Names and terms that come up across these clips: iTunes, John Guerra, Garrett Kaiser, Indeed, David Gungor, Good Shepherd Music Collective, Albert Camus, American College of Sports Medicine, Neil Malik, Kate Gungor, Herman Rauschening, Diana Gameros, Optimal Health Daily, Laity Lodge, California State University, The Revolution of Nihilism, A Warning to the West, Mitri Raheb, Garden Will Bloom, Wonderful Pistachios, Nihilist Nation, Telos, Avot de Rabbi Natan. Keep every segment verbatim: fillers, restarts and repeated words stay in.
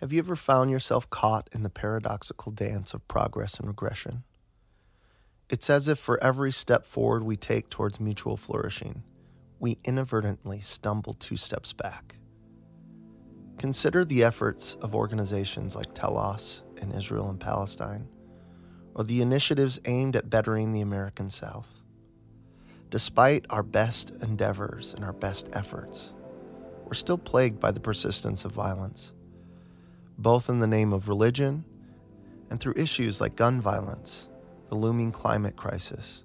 Have you ever found yourself caught in the paradoxical dance of progress and regression? It's as if for every step forward we take towards mutual flourishing, we inadvertently stumble two steps back. Consider the efforts of organizations like Telos in Israel and Palestine, or the initiatives aimed at bettering the American South. Despite our best endeavors and our best efforts, we're still plagued by the persistence of violence, both in the name of religion and through issues like gun violence, the looming climate crisis,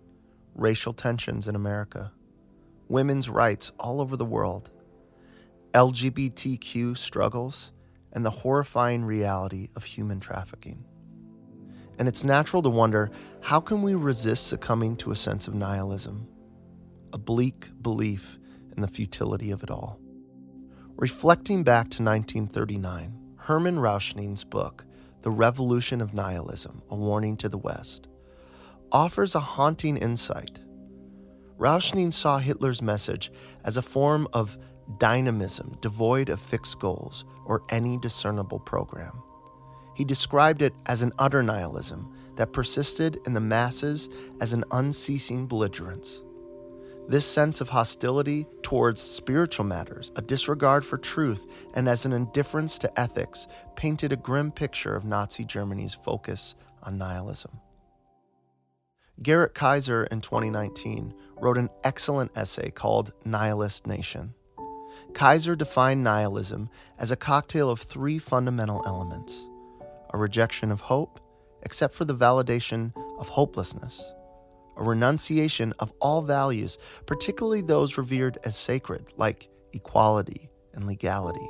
racial tensions in America, women's rights all over the world, L G B T Q struggles, and the horrifying reality of human trafficking. And it's natural to wonder, how can we resist succumbing to a sense of nihilism, a bleak belief in the futility of it all? Reflecting back to nineteen thirty-nine, Herman Rauschening's book, The Revolution of Nihilism, A Warning to the West, offers a haunting insight. Rauschening saw Hitler's message as a form of dynamism devoid of fixed goals or any discernible program. He described it as an utter nihilism that persisted in the masses as an unceasing belligerence. This sense of hostility towards spiritual matters, a disregard for truth, and as an indifference to ethics painted a grim picture of Nazi Germany's focus on nihilism. Garrett Kaiser in twenty nineteen wrote an excellent essay called Nihilist Nation. Kaiser defined nihilism as a cocktail of three fundamental elements: a rejection of hope, except for the validation of hopelessness, a renunciation of all values, particularly those revered as sacred, like equality and legality,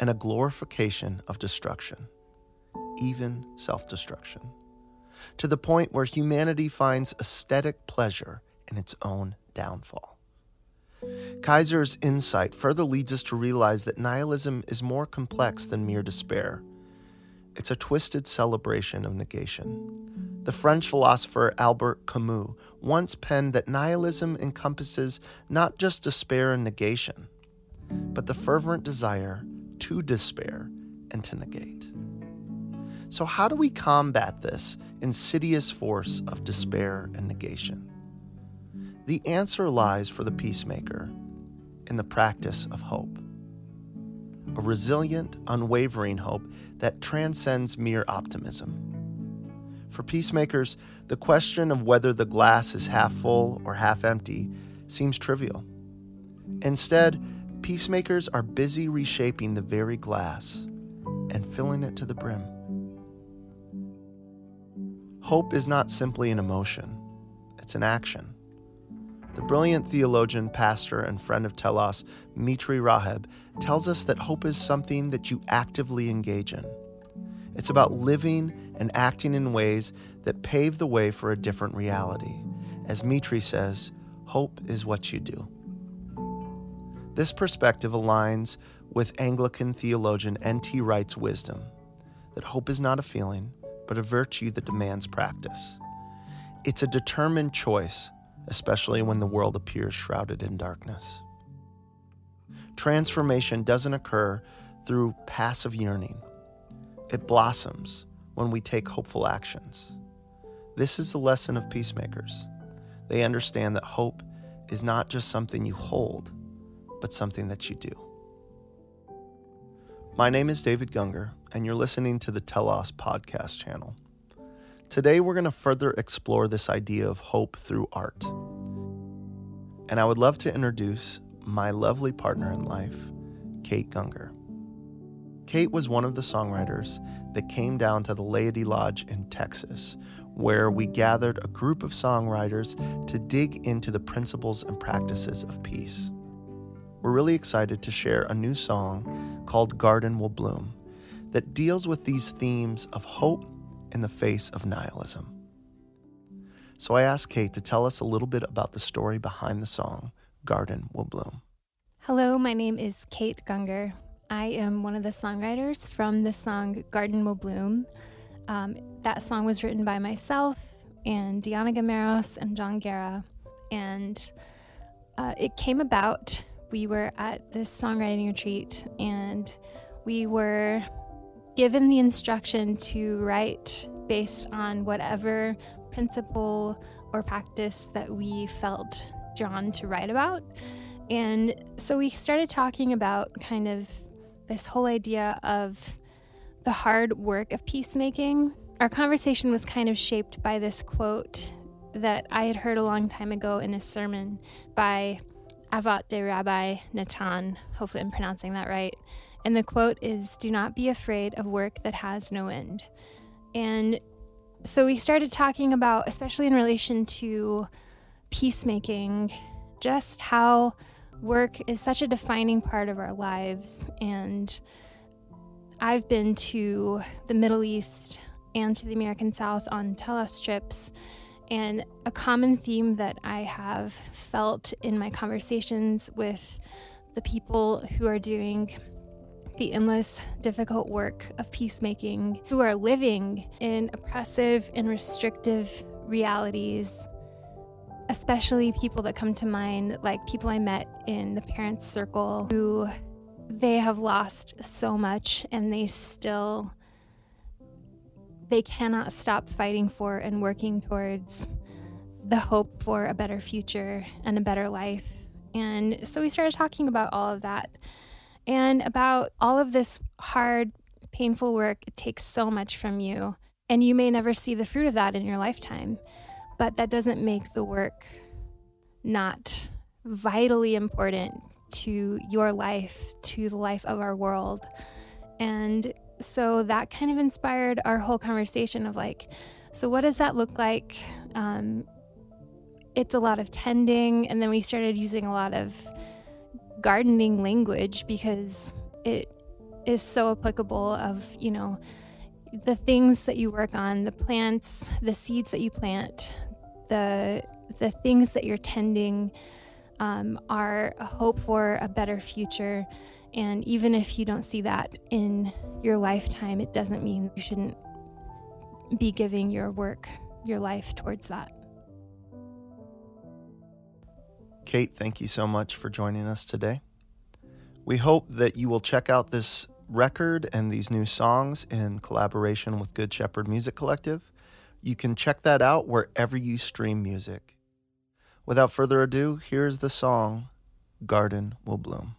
and a glorification of destruction, even self-destruction, to the point where humanity finds aesthetic pleasure in its own downfall. Kaiser's insight further leads us to realize that nihilism is more complex than mere despair. It's a twisted celebration of negation. The French philosopher Albert Camus once penned that nihilism encompasses not just despair and negation, but the fervent desire to despair and to negate. So how do we combat this insidious force of despair and negation? The answer lies for the peacemaker in the practice of hope, a resilient, unwavering hope that transcends mere optimism. For peacemakers, the question of whether the glass is half full or half empty seems trivial. Instead, peacemakers are busy reshaping the very glass and filling it to the brim. Hope is not simply an emotion, it's an action. The brilliant theologian, pastor, and friend of Telos, Mitri Raheb, tells us that hope is something that you actively engage in. It's about living and acting in ways that pave the way for a different reality. As Mitri says, hope is what you do. This perspective aligns with Anglican theologian N T Wright's wisdom that hope is not a feeling, but a virtue that demands practice. It's a determined choice, especially when the world appears shrouded in darkness. Transformation doesn't occur through passive yearning. It blossoms when we take hopeful actions. This is the lesson of peacemakers. They understand that hope is not just something you hold, but something that you do. My name is David Gungor, and you're listening to the Telos podcast channel. Today, we're going to further explore this idea of hope through art. And I would love to introduce my lovely partner in life, Kate Gungor. Kate was one of the songwriters that came down to the Laity Lodge in Texas, where we gathered a group of songwriters to dig into the principles and practices of peace. We're really excited to share a new song called Garden Will Bloom that deals with these themes of hope in the face of nihilism. So I asked Kate to tell us a little bit about the story behind the song, Garden Will Bloom. Hello, my name is Kate Gungor. I am one of the songwriters from the song Garden Will Bloom. Um, that song was written by myself and Diana Gameros and John Guerra. And uh, it came about, we were at this songwriting retreat and we were given the instruction to write based on whatever principle or practice that we felt drawn to write about. And so we started talking about kind of this whole idea of the hard work of peacemaking. Our conversation was kind of shaped by this quote that I had heard a long time ago in a sermon by Avot de Rabbi Natan. Hopefully I'm pronouncing that right. And the quote is, "Do not be afraid of work that has no end." And so we started talking about, especially in relation to peacemaking, just how work is such a defining part of our lives. And I've been to the Middle East and to the American South on Telos trips, and a common theme that I have felt in my conversations with the people who are doing the endless, difficult work of peacemaking, who are living in oppressive and restrictive realities, especially people that come to mind, like people I met in the parents' circle, who they have lost so much and they still, they cannot stop fighting for and working towards the hope for a better future and a better life. And so we started talking about all of that and about all of this hard, painful work. It takes so much from you, and you may never see the fruit of that in your lifetime, but that doesn't make the work not vitally important to your life, to the life of our world. And so that kind of inspired our whole conversation of like, so what does that look like? Um, it's a lot of tending. And then we started using a lot of gardening language because it is so applicable of, you know, the things that you work on, the plants, the seeds that you plant, the the things that you're tending um, are a hope for a better future. And even if you don't see that in your lifetime, it doesn't mean you shouldn't be giving your work, your life towards that. Kate, thank you so much for joining us today. We hope that you will check out this record and these new songs in collaboration with Good Shepherd Music Collective. You can check that out wherever you stream music. Without further ado, here's the song, Garden Will Bloom.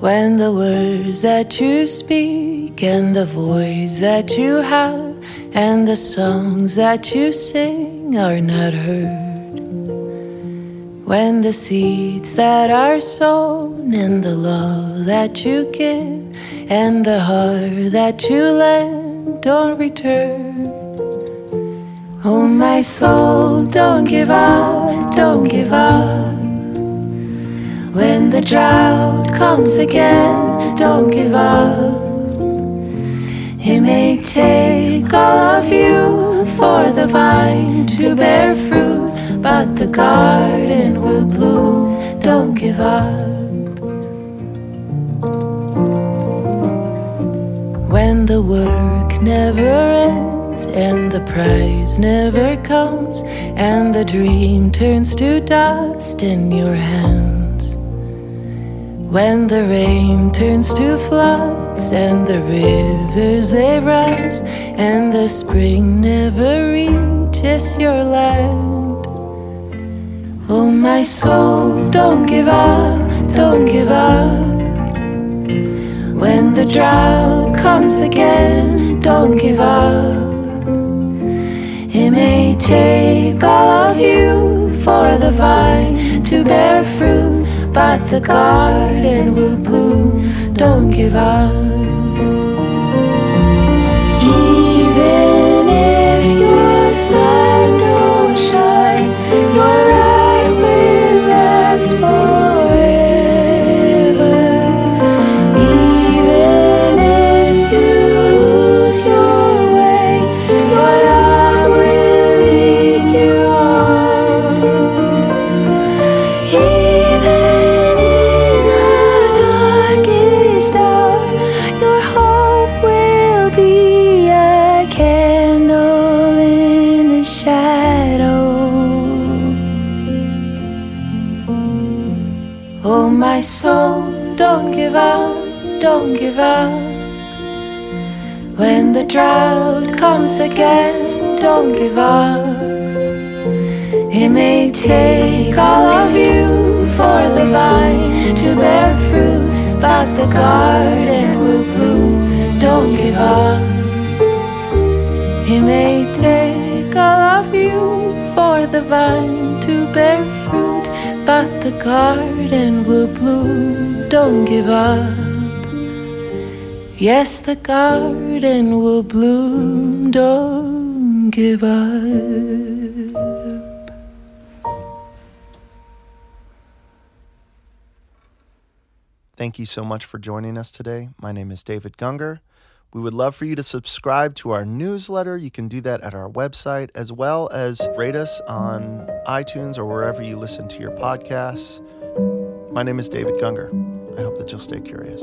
When the words that you speak and the voice that you have and the songs that you sing are not heard, when the seeds that are sown and the love that you give and the heart that you lend don't return, oh my soul, don't give up, don't give up. When the drought comes again, don't give up. It may take all of you for the vine to bear fruit, but the garden will bloom, don't give up. When the work never ends and the prize never comes and the dream turns to dust in your hands, when the rain turns to floods and the rivers they rise and the spring never reaches your land, oh my soul, don't give up, don't give up. When the drought comes again, don't give up. It may take all of you for the vine to bear fruit, but the garden will bloom, don't give up. Even if your sun don't shine, your light will last forever. Even if you lose your way, your love will lead you on. Even Again. home, don't give up, don't give up. When the drought comes again, don't give up. It may take all of you for the vine to bear fruit, but the garden will bloom, don't give up. It may take all of you for the vine to bear fruit, but the garden will bloom, don't give up. Yes, the garden will bloom, don't give up. Thank you so much for joining us today. My name is David Gungor. We would love for you to subscribe to our newsletter. You can do that at our website, as well as rate us on iTunes or wherever you listen to your podcasts. My name is David Gungor. I hope that you'll stay curious.